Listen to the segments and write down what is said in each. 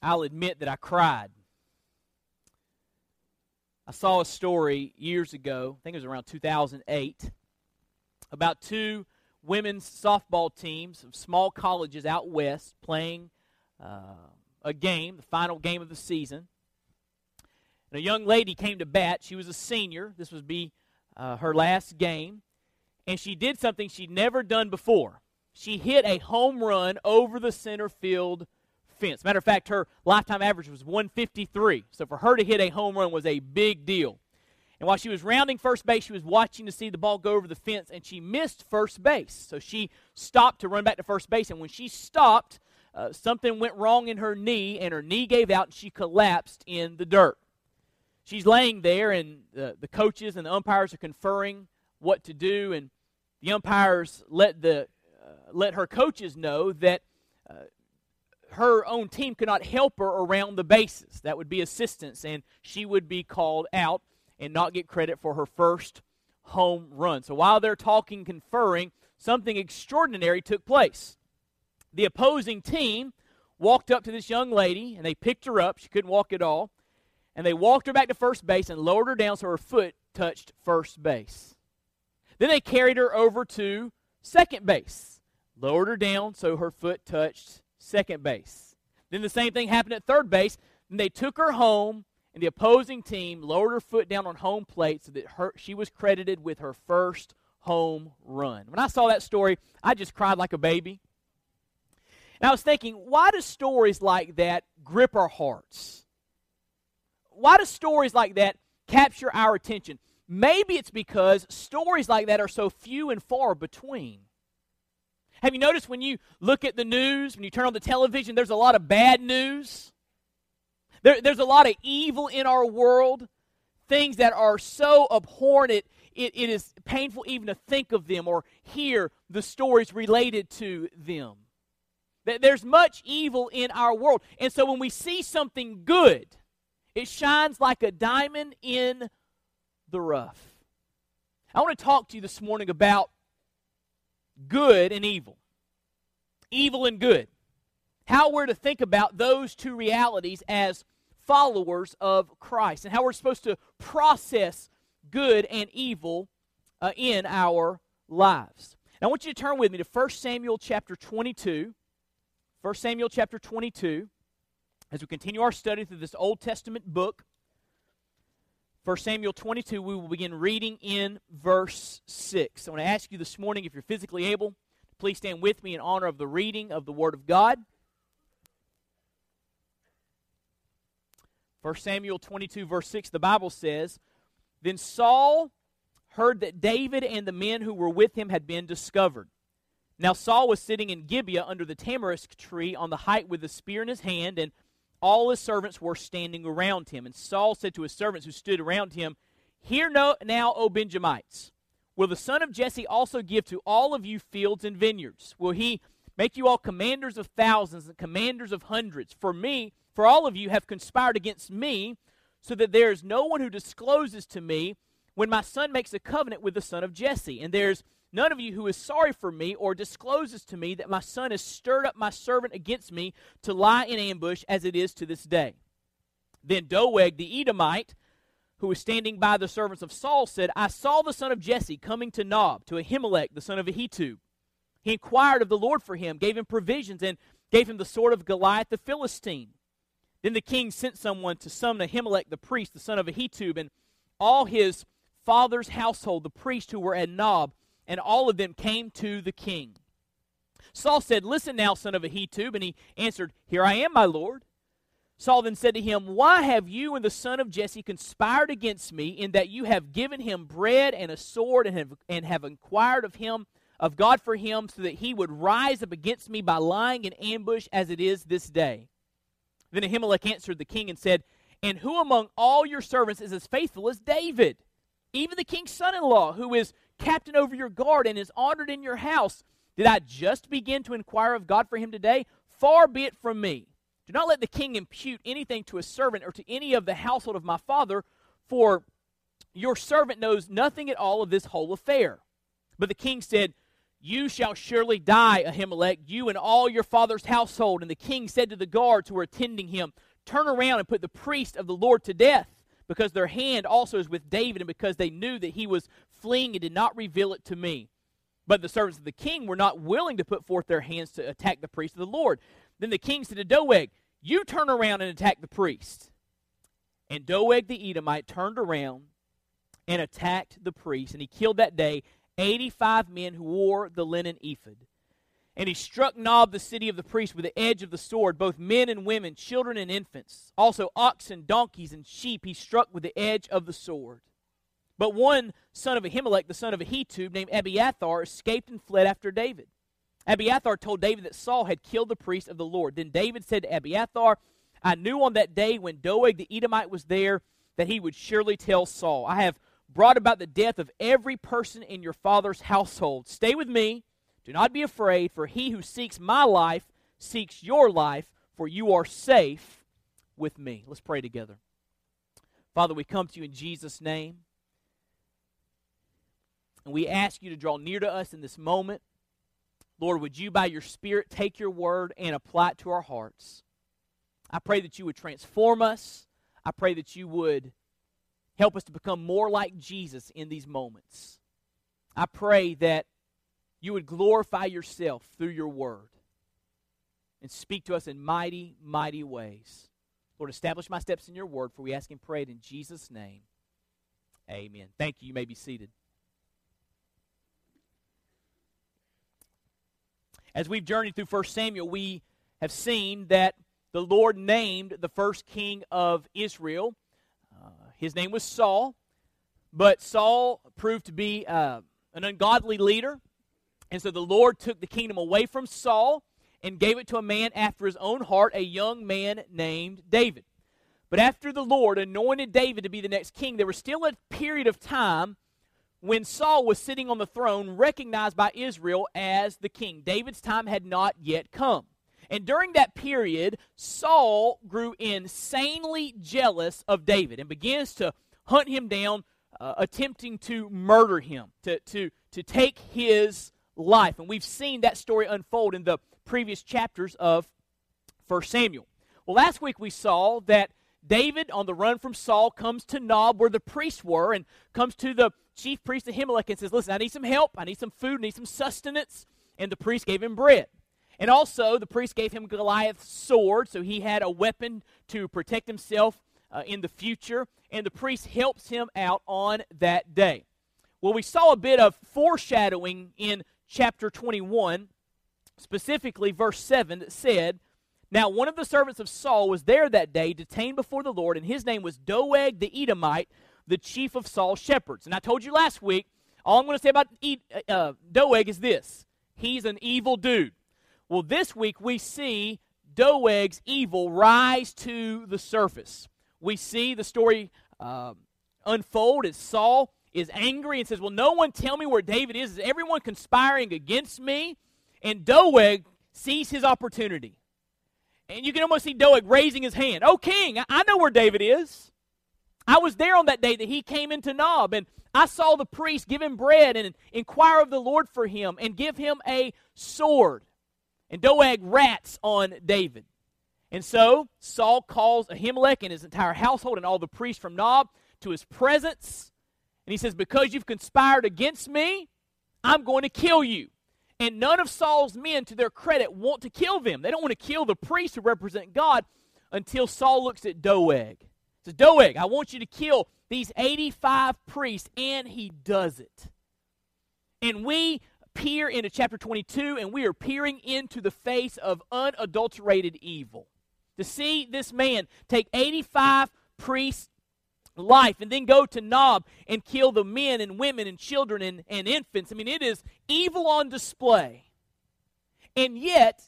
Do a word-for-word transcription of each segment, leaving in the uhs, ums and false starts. I'll admit that I cried. I saw a story years ago, I think it was around two thousand eight, about two women's softball teams of small colleges out west playing uh, a game, the final game of the season. And a young lady came to bat. She was a senior. This would be uh, her last game. And she did something she'd never done before. She hit a home run over the center field fence. Matter of fact, her lifetime average was one fifty-three. So for her to hit a home run was a big deal. And while she was rounding first base, she was watching to see the ball go over the fence, and she missed first base. So she stopped to run back to first base, and when she stopped, uh, something went wrong in her knee, and her knee gave out, and she collapsed in the dirt. She's laying there, and uh, the coaches and the umpires are conferring what to do, and the umpires let the uh, let her coaches know that uh, her own team could not help her around the bases. That would be assistance, and she would be called out and not get credit for her first home run. So while they're talking, conferring, something extraordinary took place. The opposing team walked up to this young lady, and they picked her up. She couldn't walk at all. And they walked her back to first base and lowered her down so her foot touched first base. Then they carried her over to second base, lowered her down so her foot touched second base. Then the same thing happened at third base, and they took her home, and the opposing team lowered her foot down on home plate so that her, she was credited with her first home run. When I saw that story, I just cried like a baby. And I was thinking, why do stories like that grip our hearts? Why do stories like that capture our attention? Maybe it's because stories like that are so few and far between. Have you noticed when you look at the news, when you turn on the television, there's a lot of bad news? There, there's a lot of evil in our world, things that are so abhorrent, it, it, it is painful even to think of them or hear the stories related to them. There's much evil in our world. And so when we see something good, it shines like a diamond in the rough. I want to talk to you this morning about good and evil. Evil and good. How we're to think about those two realities as followers of Christ, and how we're supposed to process good and evil uh, in our lives. Now, I want you to turn with me to First Samuel chapter twenty-two. First Samuel chapter twenty-two. As we continue our study through this Old Testament book, First Samuel twenty-two, we will begin reading in verse six. I want to ask you this morning, if you're physically able, please stand with me in honor of the reading of the Word of God. First Samuel twenty-two, verse six, the Bible says, "Then Saul heard that David and the men who were with him had been discovered. Now Saul was sitting in Gibeah under the tamarisk tree on the height with a spear in his hand, and all his servants were standing around him. And Saul said to his servants who stood around him, 'Hear now, O Benjamites, will the son of Jesse also give to all of you fields and vineyards? Will he make you all commanders of thousands and commanders of hundreds? For me, for all of you have conspired against me, so that there is no one who discloses to me when my son makes a covenant with the son of Jesse. And there is none of you who is sorry for me or discloses to me that my son has stirred up my servant against me to lie in ambush, as it is to this day.' Then Doeg the Edomite, who was standing by the servants of Saul, said, 'I saw the son of Jesse coming to Nob, to Ahimelech the son of Ahitub. He inquired of the Lord for him, gave him provisions, and gave him the sword of Goliath the Philistine. Then the king sent someone to summon Ahimelech the priest, the son of Ahitub, and all his father's household, the priests who were at Nob, and all of them came to the king. Saul said, 'Listen now, son of Ahitub.' And he answered, 'Here I am, my lord.' Saul then said to him, 'Why have you and the son of Jesse conspired against me, in that you have given him bread and a sword, and have, and have inquired of him, of God for him, so that he would rise up against me by lying in ambush, as it is this day?' Then Ahimelech answered the king and said, 'And who among all your servants is as faithful as David, even the king's son-in-law, who is captain over your guard and is honored in your house? Did I just begin to inquire of God for him today? Far be it from me. Do not let the king impute anything to a servant or to any of the household of my father, for your servant knows nothing at all of this whole affair.' But the king said, You shall surely die, Ahimelech, you and all your father's household. And the king said to the guards who were attending him, turn around and put the priest of the Lord to death, because their hand also is with David, and because they knew that he was fleeing and did not reveal it to me. But the servants of the king were not willing to put forth their hands to attack the priest of the Lord. Then the king said to Doeg, you turn around and attack the priest. And Doeg the Edomite turned around and attacked the priest, and he killed that day eighty-five men who wore the linen ephod. And he struck Nob, the city of the priest, with the edge of the sword, both men and women, children and infants. Also oxen, donkeys, and sheep he struck with the edge of the sword. But one son of Ahimelech, the son of Ahitub, named Abiathar, escaped and fled after David. Abiathar told David that Saul had killed the priest of the Lord. Then David said to Abiathar, I knew on that day when Doeg the Edomite was there that he would surely tell Saul, I have brought about the death of every person in your father's household. Stay with me, do not be afraid, for he who seeks my life seeks your life, for you are safe with me. Let's pray together. Father, we come to you in Jesus' name, and we ask you to draw near to us in this moment. Lord, would you by your Spirit take your word and apply it to our hearts? I pray that you would transform us. I pray that you would help us to become more like Jesus in these moments. I pray that you would glorify yourself through your word and speak to us in mighty, mighty ways. Lord, establish my steps in your word, for we ask and pray it in Jesus' name. Amen. Thank you. You may be seated. As we've journeyed through First Samuel, we have seen that the Lord named the first king of Israel. Uh, his name was Saul, but Saul proved to be uh, an ungodly leader, and so the Lord took the kingdom away from Saul and gave it to a man after his own heart, a young man named David. But after the Lord anointed David to be the next king, there was still a period of time when Saul was sitting on the throne, recognized by Israel as the king. David's time had not yet come. And during that period, Saul grew insanely jealous of David and begins to hunt him down, uh, attempting to murder him, to, to, to take his life. And we've seen that story unfold in the previous chapters of First Samuel. Well, last week we saw that David, on the run from Saul, comes to Nob, where the priests were, and comes to the chief priest Ahimelech and says, listen, I need some help, I need some food, I need some sustenance. And the priest gave him bread. And also, the priest gave him Goliath's sword, so he had a weapon to protect himself uh, in the future. And the priest helps him out on that day. Well, we saw a bit of foreshadowing in chapter twenty-one, specifically verse seven, that said, now one of the servants of Saul was there that day, detained before the Lord, and his name was Doeg the Edomite, the chief of Saul's shepherds. And I told you last week, all I'm going to say about e- uh, Doeg is this: he's an evil dude. Well, this week we see Doeg's evil rise to the surface. We see the story um, unfold as Saul is angry and says, well, no one tell me where David is. Is everyone conspiring against me? And Doeg sees his opportunity. And you can almost see Doeg raising his hand. Oh, king, I know where David is. I was there on that day that he came into Nob, and I saw the priest give him bread and inquire of the Lord for him and give him a sword. And Doeg rats on David. And so Saul calls Ahimelech and his entire household and all the priests from Nob to his presence. And he says, because you've conspired against me, I'm going to kill you. And none of Saul's men, to their credit, want to kill them. They don't want to kill the priests who represent God until Saul looks at Doeg. He says, Doeg, I want you to kill these eighty-five priests. And he does it. And we peer into chapter twenty-two, and we are peering into the face of unadulterated evil. To see this man take eighty-five priests' life and then go to Nob and kill the men and women and children and, and infants. I mean, it is evil on display. And yet,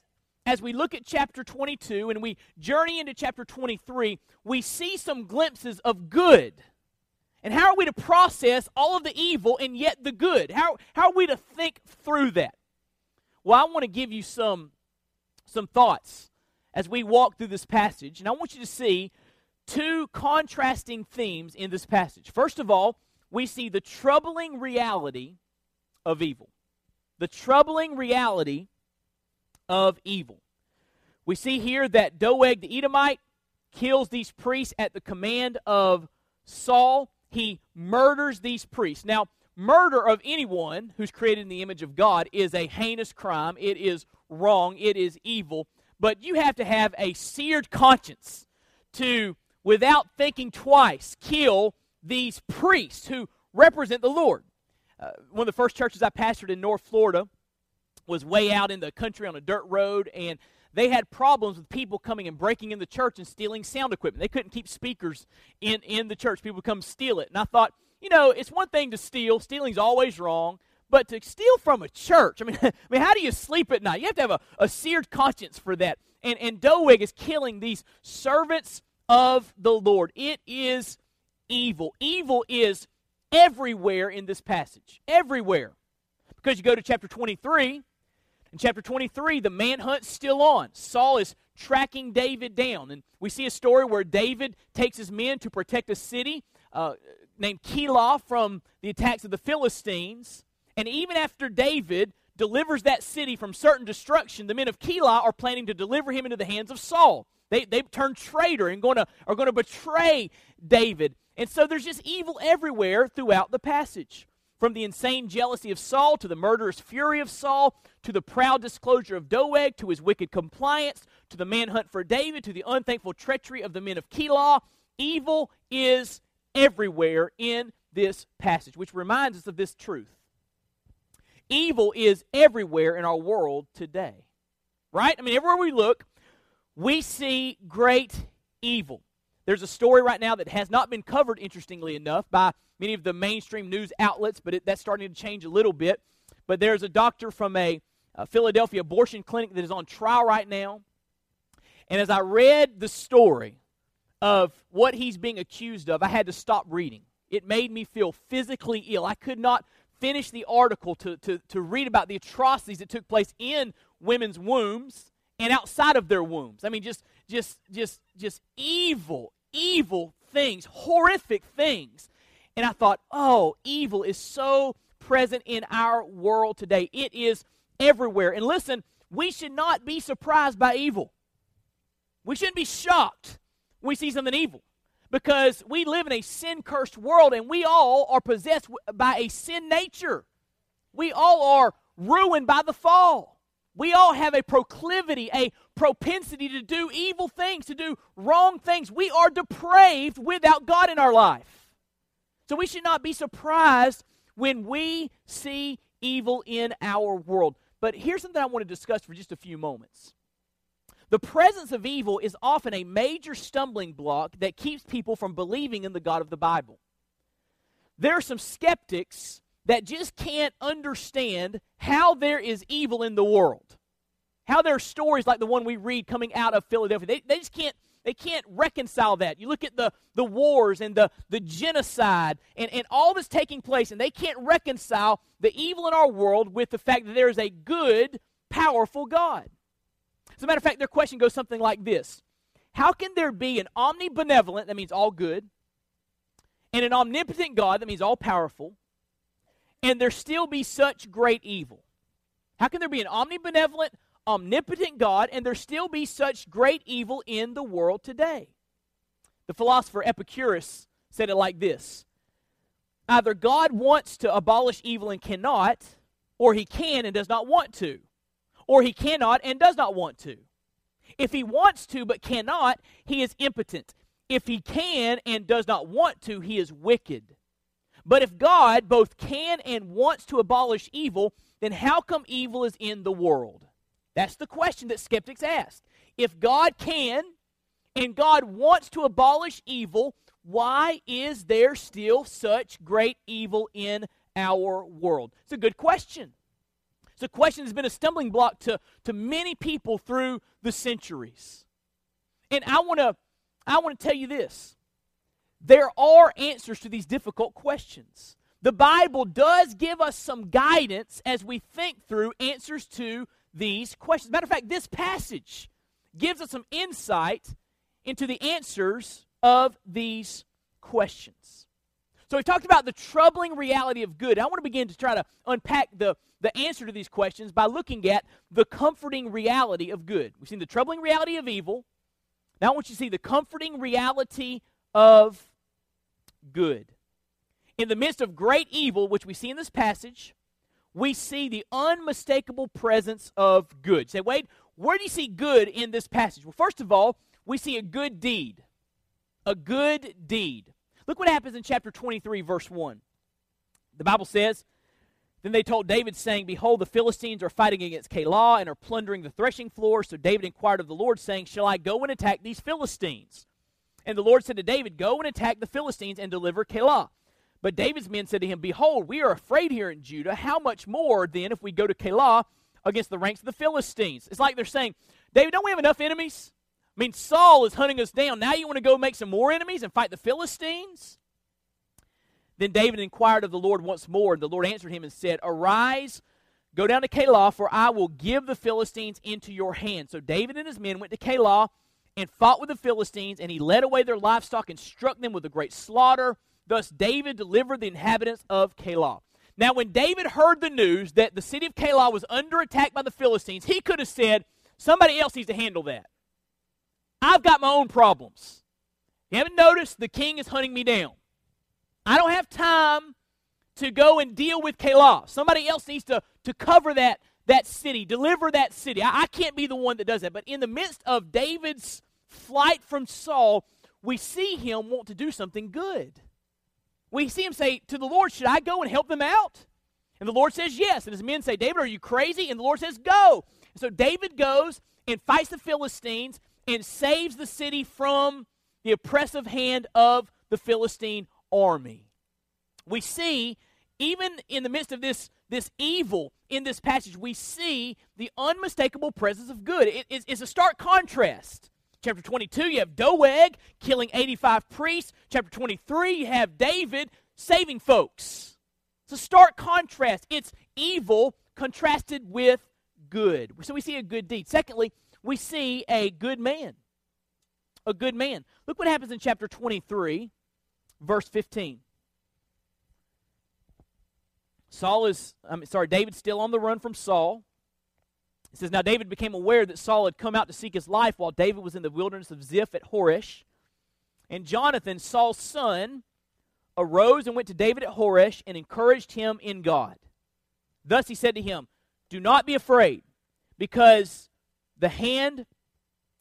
as we look at chapter twenty-two and we journey into chapter twenty-three, we see some glimpses of good. And how are we to process all of the evil and yet the good? How, how are we to think through that? Well, I want to give you some, some thoughts as we walk through this passage. And I want you to see two contrasting themes in this passage. First of all, we see the troubling reality of evil. the troubling reality of evil. We see here that Doeg the Edomite kills these priests at the command of Saul. He murders these priests. Now, murder of anyone who's created in the image of God is a heinous crime. It is wrong. It is evil. But you have to have a seared conscience to, without thinking twice, kill these priests who represent the Lord. Uh, one of the first churches I pastored in North Florida was way out in the country on a dirt road, and they had problems with people coming and breaking in the church and stealing sound equipment. They couldn't keep speakers in, in the church. People would come steal it. And I thought, you know, it's one thing to steal. Stealing's always wrong. But to steal from a church, I mean, I mean, how do you sleep at night? You have to have a, a seared conscience for that. And, and Doeg is killing these servants of the Lord. It is evil. Evil is everywhere in this passage. Everywhere. Because you go to chapter twenty-three. In chapter twenty-three, the manhunt's still on. Saul is tracking David down. And we see a story where David takes his men to protect a city uh, named Keilah from the attacks of the Philistines. And even after David delivers that city from certain destruction, the men of Keilah are planning to deliver him into the hands of Saul. They, they've turned traitor and going to, are going to betray David. And so there's just evil everywhere throughout the passage. From the insane jealousy of Saul, to the murderous fury of Saul, to the proud disclosure of Doeg, to his wicked compliance, to the manhunt for David, to the unthankful treachery of the men of Keilah, evil is everywhere in this passage, which reminds us of this truth. Evil is everywhere in our world today, right? I mean, everywhere we look, we see great evil. There's a story right now that has not been covered, interestingly enough, by many of the mainstream news outlets, but it, that's starting to change a little bit. But there's a doctor from a, a Philadelphia abortion clinic that is on trial right now. And as I read the story of what he's being accused of, I had to stop reading. It made me feel physically ill. I could not finish the article to, to, to read about the atrocities that took place in women's wombs and outside of their wombs. I mean, just just just just evil, evil things, horrific things. And I thought, oh, evil is so present in our world today. It is everywhere. And listen, we should not be surprised by evil. We shouldn't be shocked when we see something evil, because we live in a sin-cursed world, and we all are possessed by a sin nature. We all are ruined by the fall. We all have a proclivity, a propensity to do evil things, to do wrong things. We are depraved without God in our life. So we should not be surprised when we see evil in our world. But here's something I want to discuss for just a few moments. The presence of evil is often a major stumbling block that keeps people from believing in the God of the Bible. There are some skeptics that just can't understand how there is evil in the world, how there are stories like the one we read coming out of Philadelphia. They, they just can't. They can't reconcile that. You look at the, the wars and the, the genocide and, and all that's taking place, and they can't reconcile the evil in our world with the fact that there is a good, powerful God. As a matter of fact, their question goes something like this. How can there be an omnibenevolent, that means all good, and an omnipotent God, that means all powerful, and there still be such great evil? How can there be an omnibenevolent, omnipotent God, and there still be such great evil in the world today? The philosopher Epicurus said it like this: either God wants to abolish evil and cannot, or he can and does not want to, or he cannot and does not want to. If he wants to but cannot, he is impotent. If he can and does not want to, he is wicked. But if God both can and wants to abolish evil, then how come evil is in the world? That's the question that skeptics ask. If God can and God wants to abolish evil, why is there still such great evil in our world? It's a good question. It's a question that's been a stumbling block to, to many people through the centuries. And I want to I want to tell you this. There are answers to these difficult questions. The Bible does give us some guidance as we think through answers to these questions. Matter of fact, this passage gives us some insight into the answers of these questions. So we talked about the troubling reality of good. I want to begin to try to unpack the, the answer to these questions by looking at the comforting reality of good. We've seen the troubling reality of evil. Now I want you to see the comforting reality of good. In the midst of great evil, which we see in this passage, we see the unmistakable presence of good. You say, Wade, where do you see good in this passage? Well, first of all, we see a good deed. A good deed. Look what happens in chapter twenty-three, verse one. The Bible says, Then they told David, saying, Behold, the Philistines are fighting against Keilah and are plundering the threshing floor. So David inquired of the Lord, saying, Shall I go and attack these Philistines? And the Lord said to David, Go and attack the Philistines and deliver Keilah. But David's men said to him, Behold, we are afraid here in Judah. How much more, then, if we go to Keilah against the ranks of the Philistines? It's like they're saying, David, don't we have enough enemies? I mean, Saul is hunting us down. Now you want to go make some more enemies and fight the Philistines? Then David inquired of the Lord once more, and the Lord answered him and said, Arise, go down to Keilah, for I will give the Philistines into your hand. So David and his men went to Keilah and fought with the Philistines, and he led away their livestock and struck them with a great slaughter. Thus David delivered the inhabitants of Keilah. Now when David heard the news that the city of Keilah was under attack by the Philistines, he could have said, somebody else needs to handle that. I've got my own problems. You haven't noticed? The king is hunting me down. I don't have time to go and deal with Keilah. Somebody else needs to, to cover that, that city, deliver that city. I, I can't be the one that does that. But in the midst of David's flight from Saul, we see him want to do something good. We see him say to the Lord, should I go and help them out? And the Lord says yes. And his men say, David, are you crazy? And the Lord says, go. And so David goes and fights the Philistines and saves the city from the oppressive hand of the Philistine army. We see, even in the midst of this, this evil in this passage, we see the unmistakable presence of good. It, it, it's a stark contrast. Chapter twenty-two, you have Doeg killing eighty-five priests. Chapter twenty-three, you have David saving folks. It's a stark contrast. It's evil contrasted with good. So we see a good deed. Secondly, we see a good man. A good man. Look what happens in chapter twenty-three, verse fifteen. Saul is, I'm sorry, David's still on the run from Saul. It says, Now David became aware that Saul had come out to seek his life while David was in the wilderness of Ziph at Horesh. And Jonathan, Saul's son, arose and went to David at Horesh and encouraged him in God. Thus he said to him, Do not be afraid, because the hand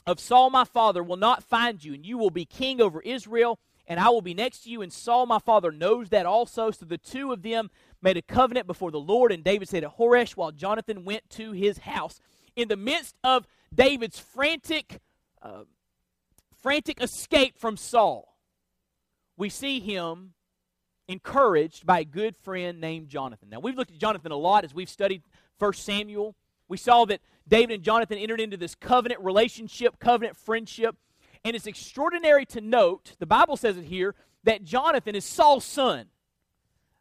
of Saul my father will not find you, and you will be king over Israel, and I will be next to you, and Saul my father knows that also. So the two of them made a covenant before the Lord, and David stayed at Horesh while Jonathan went to his house. In the midst of David's frantic, uh, frantic escape from Saul, we see him encouraged by a good friend named Jonathan. Now, we've looked at Jonathan a lot as we've studied First Samuel. We saw that David and Jonathan entered into this covenant relationship, covenant friendship. And it's extraordinary to note, the Bible says it here, that Jonathan is Saul's son.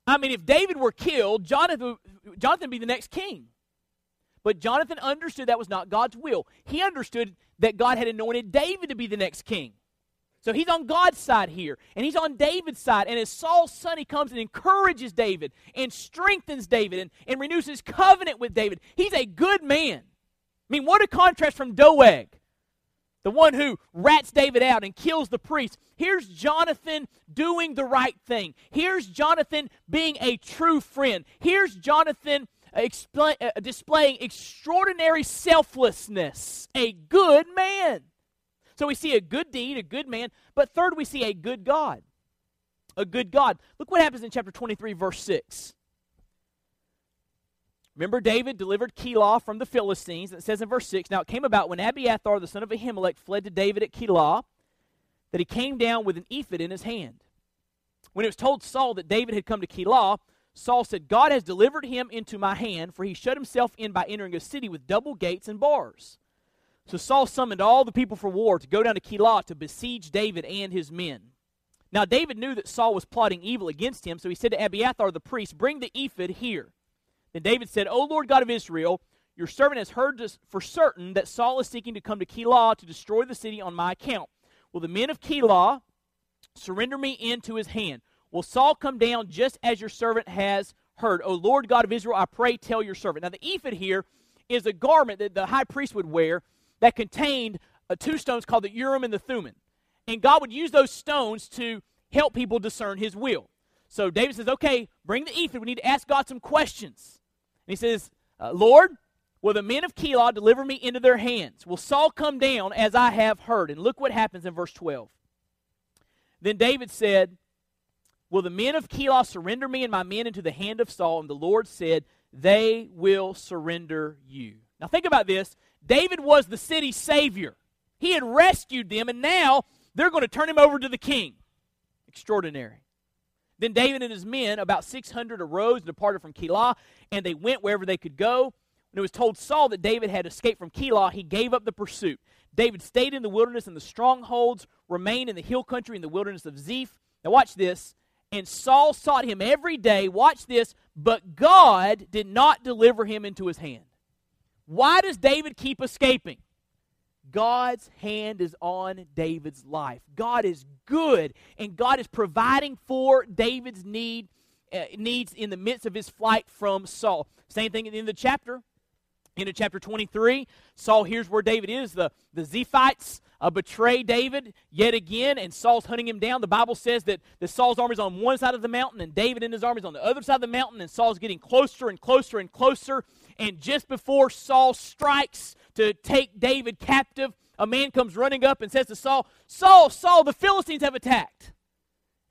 I mean, if David were killed, Jonathan, Jonathan would be the next king. But Jonathan understood that was not God's will. He understood that God had anointed David to be the next king. So he's on God's side here, and he's on David's side. And as Saul's son, he comes and encourages David and strengthens David and, and renews his covenant with David. He's a good man. I mean, what a contrast from Doeg, the one who rats David out and kills the priest. Here's Jonathan doing the right thing. Here's Jonathan being a true friend. Here's Jonathan explain, uh, displaying extraordinary selflessness, a good man. So we see a good deed, a good man, but third, we see a good God, a good God. Look what happens in chapter twenty-three, verse six. Remember, David delivered Keilah from the Philistines. It says in verse six, Now it came about when Abiathar, the son of Ahimelech, fled to David at Keilah, that he came down with an ephod in his hand. When it was told Saul that David had come to Keilah, Saul said, God has delivered him into my hand, for he shut himself in by entering a city with double gates and bars. So Saul summoned all the people for war to go down to Keilah to besiege David and his men. Now David knew that Saul was plotting evil against him, so he said to Abiathar the priest, Bring the ephod here. Then David said, O Lord God of Israel, your servant has heard for certain that Saul is seeking to come to Keilah to destroy the city on my account. Will the men of Keilah surrender me into his hand? Will Saul come down just as your servant has heard? O Lord God of Israel, I pray, tell your servant. Now, the ephod here is a garment that the high priest would wear that contained uh, two stones called the Urim and the Thummim. And God would use those stones to help people discern his will. So David says, okay, bring the ephod. We need to ask God some questions. And he says, uh, Lord, will the men of Keilah deliver me into their hands? Will Saul come down as I have heard? And look what happens in verse twelve. Then David said, will the men of Keilah surrender me and my men into the hand of Saul? And the Lord said, they will surrender you. Now think about this. David was the city's savior. He had rescued them, and now they're going to turn him over to the king. Extraordinary. Then David and his men, about six hundred, arose and departed from Keilah, and they went wherever they could go. When it was told Saul that David had escaped from Keilah, he gave up the pursuit. David stayed in the wilderness and the strongholds, remained in the hill country in the wilderness of Ziph. Now watch this. And Saul sought him every day, watch this, but God did not deliver him into his hand. Why does David keep escaping? God's hand is on David's life. God is good, and God is providing for David's need, uh, needs in the midst of his flight from Saul. Same thing at the end of the chapter. End of chapter twenty-three, Saul hears where David is. The, the Ziphites uh, betray David yet again, and Saul's hunting him down. The Bible says that, that Saul's army is on one side of the mountain, and David and his army is on the other side of the mountain, and Saul's getting closer and closer and closer. And just before Saul strikes to take David captive, a man comes running up and says to Saul, Saul, Saul, the Philistines have attacked.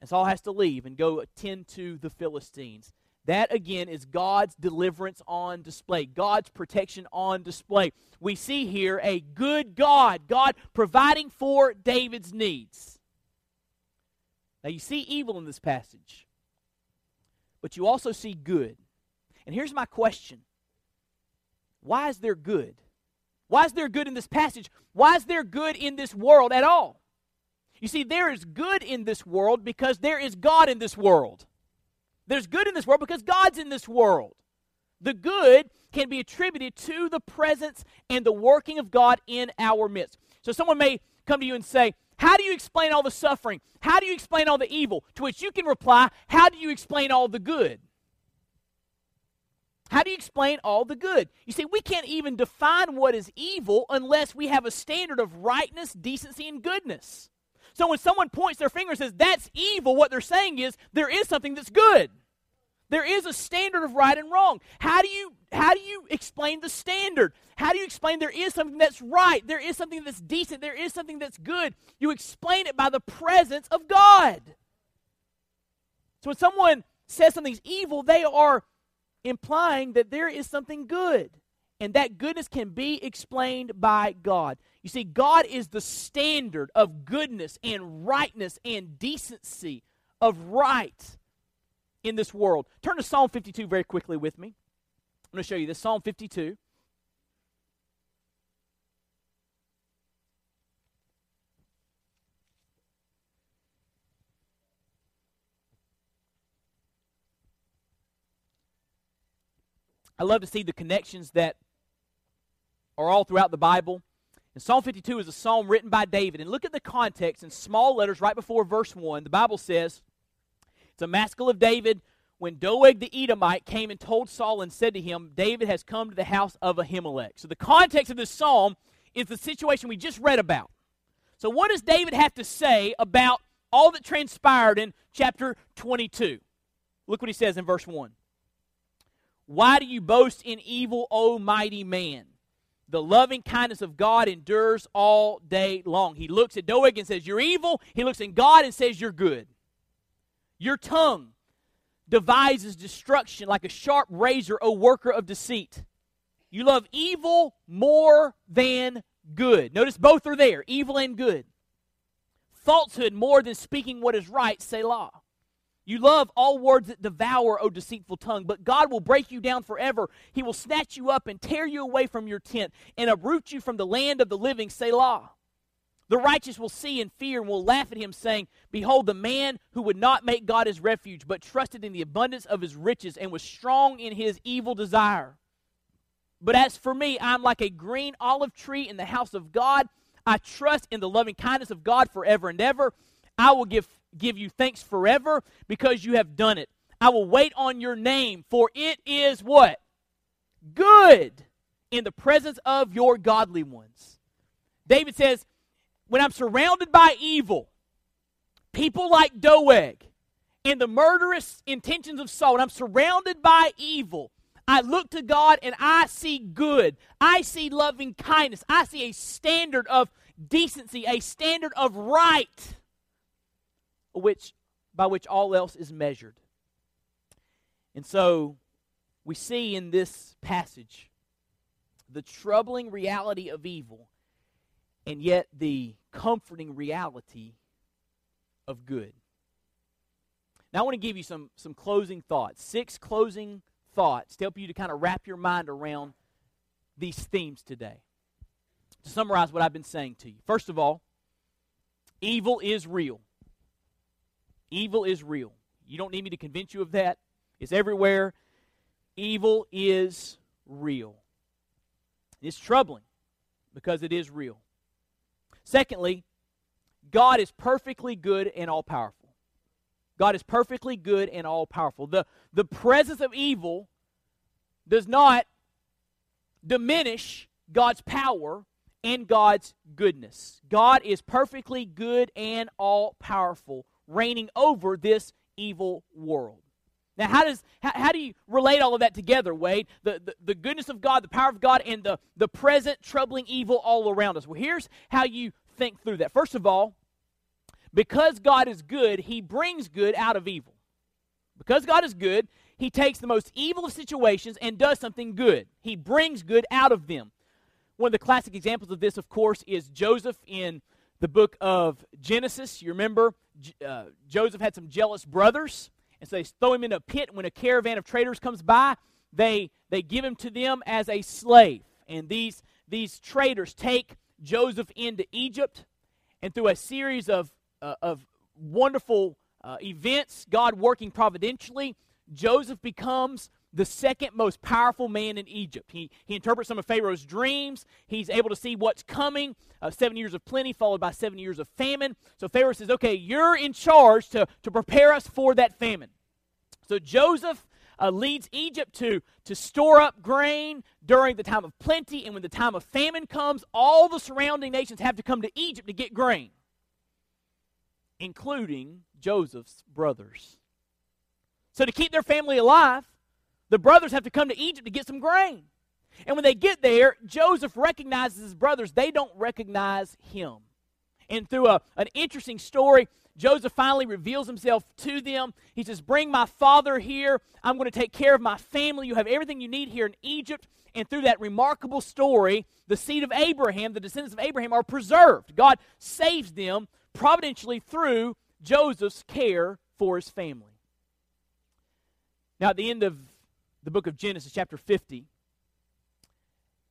And Saul has to leave and go attend to the Philistines. That, again, is God's deliverance on display, God's protection on display. We see here a good God, God providing for David's needs. Now, you see evil in this passage, but you also see good. And here's my question. Why is there good? Why is there good in this passage? Why is there good in this world at all? You see, there is good in this world because there is God in this world. There's good in this world because God's in this world. The good can be attributed to the presence and the working of God in our midst. So someone may come to you and say, how do you explain all the suffering? How do you explain all the evil? To which you can reply, how do you explain all the good? How do you explain all the good? You see, we can't even define what is evil unless we have a standard of rightness, decency, and goodness. So when someone points their finger and says, that's evil, what they're saying is, there is something that's good. There is a standard of right and wrong. How do you, how do you explain the standard? How do you explain there is something that's right? There is something that's decent. There is something that's good. You explain it by the presence of God. So when someone says something's evil, they are implying that there is something good. And that goodness can be explained by God. You see, God is the standard of goodness and rightness and decency of right in this world. Turn to Psalm fifty-two very quickly with me. I'm going to show you this. Psalm fifty-two. I love to see the connections that are all throughout the Bible. And Psalm fifty-two is a psalm written by David. And look at the context in small letters right before verse one. The Bible says, it's a maskil of David when Doeg the Edomite came and told Saul and said to him, David has come to the house of Ahimelech. So the context of this psalm is the situation we just read about. So what does David have to say about all that transpired in chapter twenty-two? Look what he says in verse one. Why do you boast in evil, O mighty man? The loving kindness of God endures all day long. He looks at Doeg and says, you're evil. He looks at God and says, you're good. Your tongue devises destruction like a sharp razor, O worker of deceit. You love evil more than good. Notice both are there, evil and good. Falsehood more than speaking what is right, Selah. You love all words that devour, O deceitful tongue, but God will break you down forever. He will snatch you up and tear you away from your tent and uproot you from the land of the living, Selah. The righteous will see and fear and will laugh at him, saying, behold, the man who would not make God his refuge, but trusted in the abundance of his riches and was strong in his evil desire. But as for me, I am like a green olive tree in the house of God. I trust in the loving kindness of God forever and ever. I will give give you thanks forever because you have done it. I will wait on your name, for it is what? Good in the presence of your godly ones. David says, when I'm surrounded by evil, people like Doeg, and the murderous intentions of Saul, and I'm surrounded by evil, I look to God and I see good. I see loving kindness. I see a standard of decency, a standard of right, which by which all else is measured. And so we see in this passage the troubling reality of evil, and yet the comforting reality of good. Now I want to give you some, some closing thoughts, six closing thoughts to help you to kind of wrap your mind around these themes today. To summarize what I've been saying to you. First of all, evil is real. Evil is real. You don't need me to convince you of that. It's everywhere. Evil is real. It's troubling because it is real. Secondly, God is perfectly good and all-powerful. God is perfectly good and all-powerful. The, the presence of evil does not diminish God's power and God's goodness. God is perfectly good and all-powerful, reigning over this evil world. Now, how does how, how do you relate all of that together, Wade? The, the, the goodness of God, the power of God, and the, the present troubling evil all around us. Well, here's how you think through that. First of all, because God is good, He brings good out of evil. Because God is good, He takes the most evil of situations and does something good. He brings good out of them. One of the classic examples of this, of course, is Joseph in the book of Genesis. You remember, uh, Joseph had some jealous brothers, and so they throw him in a pit. When a caravan of traders comes by, they they give him to them as a slave. And these these traders take Joseph into Egypt, and through a series of uh, of wonderful uh, events, God working providentially, Joseph becomes the second most powerful man in Egypt. He he interprets some of Pharaoh's dreams. He's able to see what's coming. Uh, seven years of plenty followed by seven years of famine. So Pharaoh says, okay, you're in charge to, to prepare us for that famine. So Joseph uh, leads Egypt to, to store up grain during the time of plenty. And when the time of famine comes, all the surrounding nations have to come to Egypt to get grain, including Joseph's brothers. So to keep their family alive, the brothers have to come to Egypt to get some grain. And when they get there, Joseph recognizes his brothers. They don't recognize him. And through a, an interesting story, Joseph finally reveals himself to them. He says, bring my father here. I'm going to take care of my family. You have everything you need here in Egypt. And through that remarkable story, the seed of Abraham, the descendants of Abraham, are preserved. God saves them providentially through Joseph's care for his family. Now, at the end of the book of Genesis, chapter fifty,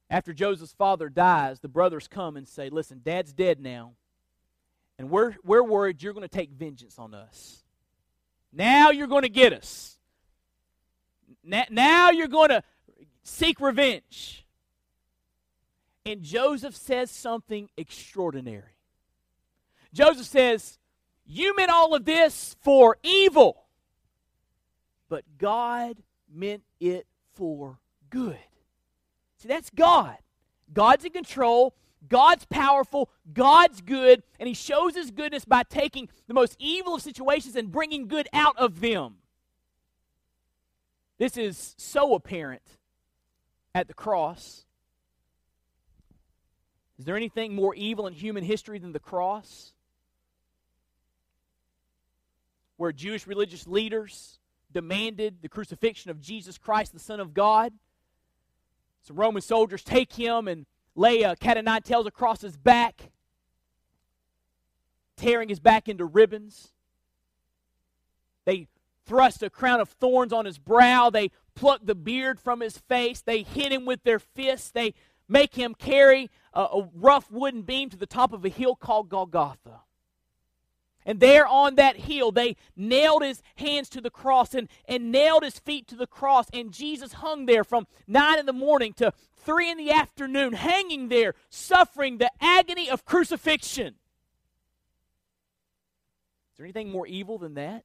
after Joseph's father dies, the brothers come and say, listen, Dad's dead now, and we're, we're worried you're going to take vengeance on us. Now you're going to get us. N- now you're going to seek revenge. And Joseph says something extraordinary. Joseph says, you meant all of this for evil, but God meant it for good. See, that's God. God's in control. God's powerful. God's good. And He shows His goodness by taking the most evil of situations and bringing good out of them. This is so apparent at the cross. Is there anything more evil in human history than the cross? Where Jewish religious leaders demanded the crucifixion of Jesus Christ, the Son of God. Some Roman soldiers take him and lay a cat of nine tails across his back, tearing his back into ribbons. They thrust a crown of thorns on his brow. They pluck the beard from his face. They hit him with their fists. They make him carry a, a rough wooden beam to the top of a hill called Golgotha. And there on that hill, they nailed his hands to the cross and, and nailed his feet to the cross. And Jesus hung there from nine in the morning to three in the afternoon, hanging there, suffering the agony of crucifixion. there anything more evil than that?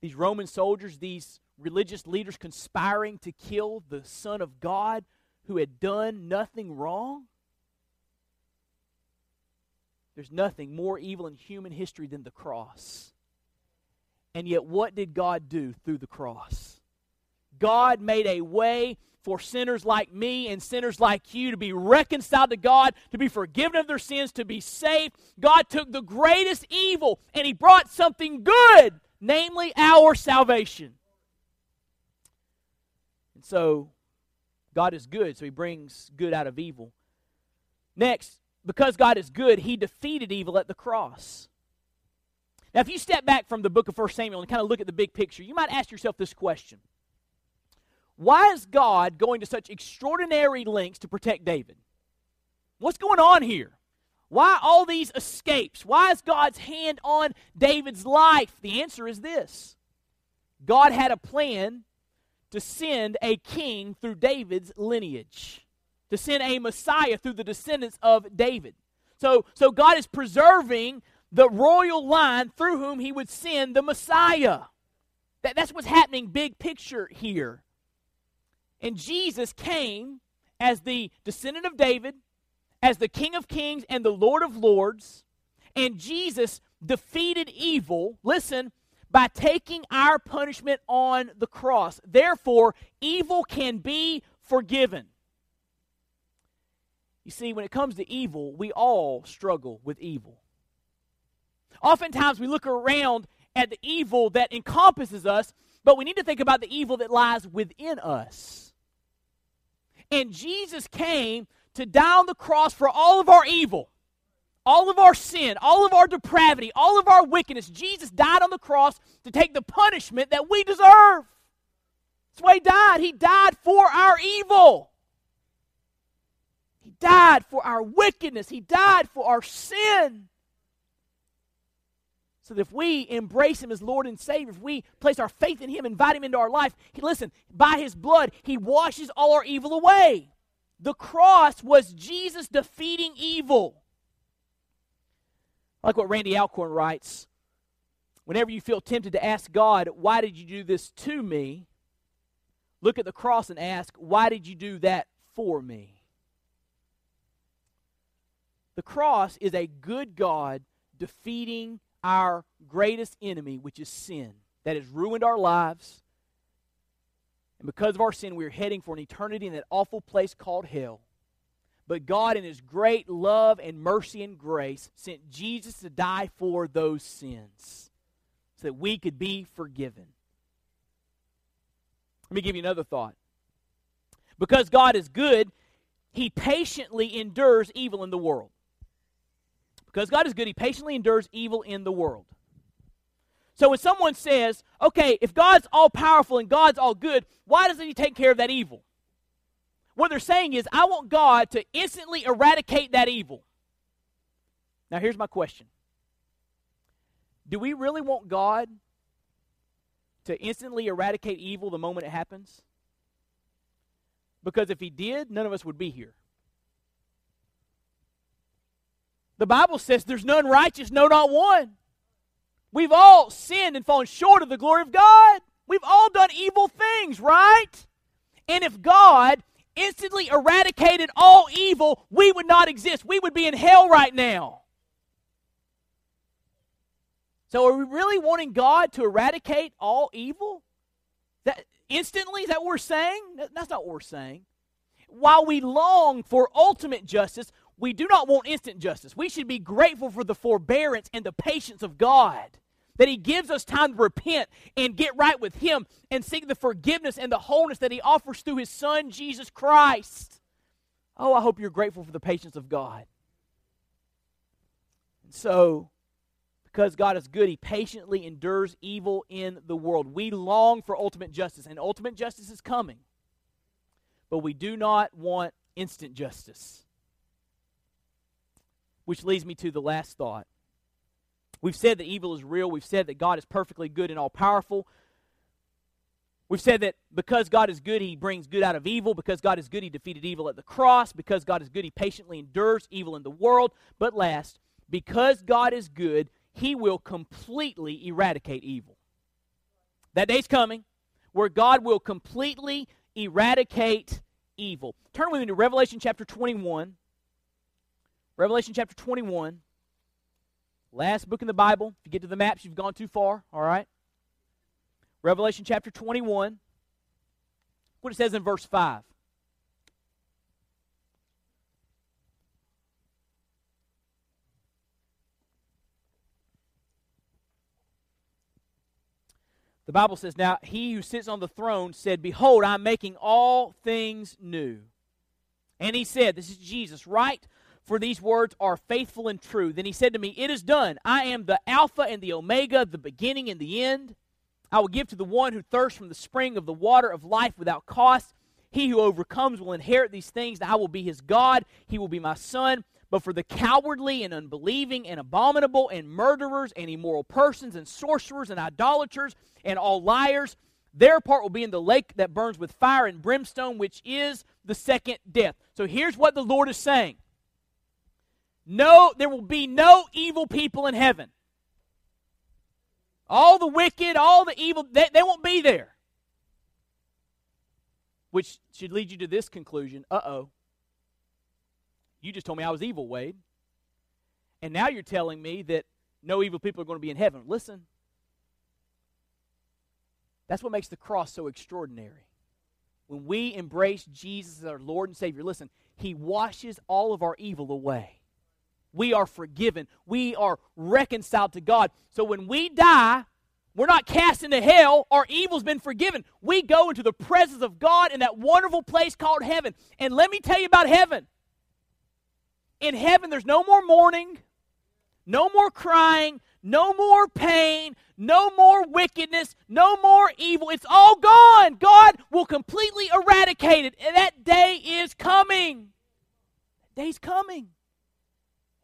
These Roman soldiers, these religious leaders conspiring to kill the Son of God who had done nothing wrong? There's nothing more evil in human history than the cross. And yet, what did God do through the cross? God made a way for sinners like me and sinners like you to be reconciled to God, to be forgiven of their sins, to be saved. God took the greatest evil and He brought something good, namely our salvation. And so, God is good, so He brings good out of evil. Next, because God is good, He defeated evil at the cross. Now, if you step back from the book of First Samuel and kind of look at the big picture, you might ask yourself this question. Why is God going to such extraordinary lengths to protect David? What's going on here? Why all these escapes? Why is God's hand on David's life? The answer is this. God had a plan to send a king through David's lineage, to send a Messiah through the descendants of David. So, so God is preserving the royal line through whom He would send the Messiah. That, that's what's happening big picture here. And Jesus came as the descendant of David, as the King of Kings and the Lord of Lords. And Jesus defeated evil, listen, by taking our punishment on the cross. Therefore, evil can be forgiven. You see, when it comes to evil, we all struggle with evil. Oftentimes we look around at the evil that encompasses us, but we need to think about the evil that lies within us. And Jesus came to die on the cross for all of our evil, all of our sin, all of our depravity, all of our wickedness. Jesus died on the cross to take the punishment that we deserve. That's why He died. He died for our evil. He died for our wickedness. He died for our sin. So that if we embrace Him as Lord and Savior, if we place our faith in Him, invite Him into our life, he, listen, by His blood, He washes all our evil away. The cross was Jesus defeating evil. I like what Randy Alcorn writes. Whenever you feel tempted to ask God, why did you do this to me? Look at the cross and ask, why did you do that for me? The cross is a good God defeating evil. Our greatest enemy, which is sin, that has ruined our lives. And because of our sin, we are heading for an eternity in that awful place called hell. But God, in His great love and mercy and grace, sent Jesus to die for those sins so that we could be forgiven. Let me give you another thought. Because God is good, He patiently endures evil in the world. Because God is good, He patiently endures evil in the world. So when someone says, okay, if God's all-powerful and God's all-good, why doesn't He take care of that evil? What they're saying is, I want God to instantly eradicate that evil. Now here's my question. Do we really want God to instantly eradicate evil the moment it happens? Because if He did, none of us would be here. The Bible says there's none righteous, no, not one. We've all sinned and fallen short of the glory of God. We've all done evil things, right? And if God instantly eradicated all evil, we would not exist. We would be in hell right now. So are we really wanting God to eradicate all evil? That instantly, is that what we're saying? That's not what we're saying. While we long for ultimate justice, we do not want instant justice. We should be grateful for the forbearance and the patience of God, that He gives us time to repent and get right with Him and seek the forgiveness and the wholeness that He offers through His Son, Jesus Christ. Oh, I hope you're grateful for the patience of God. And so, because God is good, He patiently endures evil in the world. We long for ultimate justice, and ultimate justice is coming. But we do not want instant justice. Which leads me to the last thought. We've said that evil is real. We've said that God is perfectly good and all-powerful. We've said that because God is good, He brings good out of evil. Because God is good, He defeated evil at the cross. Because God is good, He patiently endures evil in the world. But last, because God is good, He will completely eradicate evil. That day's coming where God will completely eradicate evil. Turn with me to Revelation chapter twenty-one. Revelation chapter twenty-one. Last book in the Bible. If you get to the maps, you've gone too far, all right? Revelation chapter twenty-one. Look what it says in verse five. The Bible says, "Now he who sits on the throne said, 'Behold, I'm making all things new.' And he said," this is Jesus, "'Write, for these words are faithful and true.' Then he said to me, 'It is done. I am the Alpha and the Omega, the beginning and the end. I will give to the one who thirsts from the spring of the water of life without cost. He who overcomes will inherit these things. I will be his God. He will be my son. But for the cowardly and unbelieving and abominable and murderers and immoral persons and sorcerers and idolaters and all liars, their part will be in the lake that burns with fire and brimstone, which is the second death." So here's what the Lord is saying. No, there will be no evil people in heaven. All the wicked, all the evil, they, they won't be there. Which should lead you to this conclusion. Uh-oh. You just told me I was evil, Wade. And now you're telling me that no evil people are going to be in heaven. Listen. That's what makes the cross so extraordinary. When we embrace Jesus as our Lord and Savior, listen, He washes all of our evil away. We are forgiven. We are reconciled to God. So when we die, we're not cast into hell. Our evil's been forgiven. We go into the presence of God in that wonderful place called heaven. And let me tell you about heaven. In heaven, there's no more mourning, no more crying, no more pain, no more wickedness, no more evil. It's all gone. God will completely eradicate it. And that day is coming. That day's coming.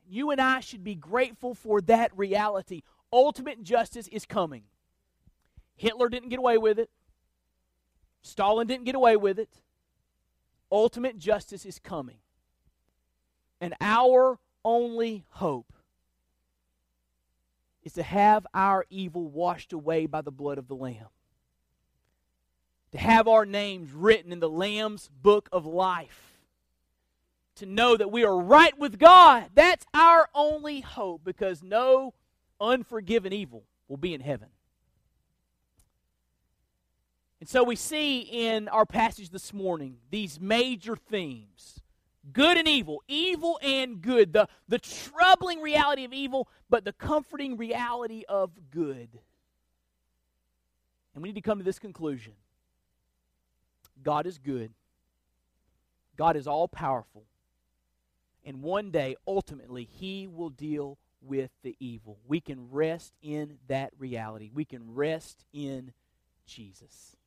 You and I should be grateful for that reality. Ultimate justice is coming. Hitler didn't get away with it. Stalin didn't get away with it. Ultimate justice is coming. And our only hope is to have our evil washed away by the blood of the Lamb. To have our names written in the Lamb's book of life. To know that we are right with God. That's our only hope, because no unforgiven evil will be in heaven. And so we see in our passage this morning these major themes. Good and evil, evil and good, the, the troubling reality of evil, but the comforting reality of good. And we need to come to this conclusion. God is good. God is all-powerful. And one day, ultimately, He will deal with the evil. We can rest in that reality. We can rest in Jesus.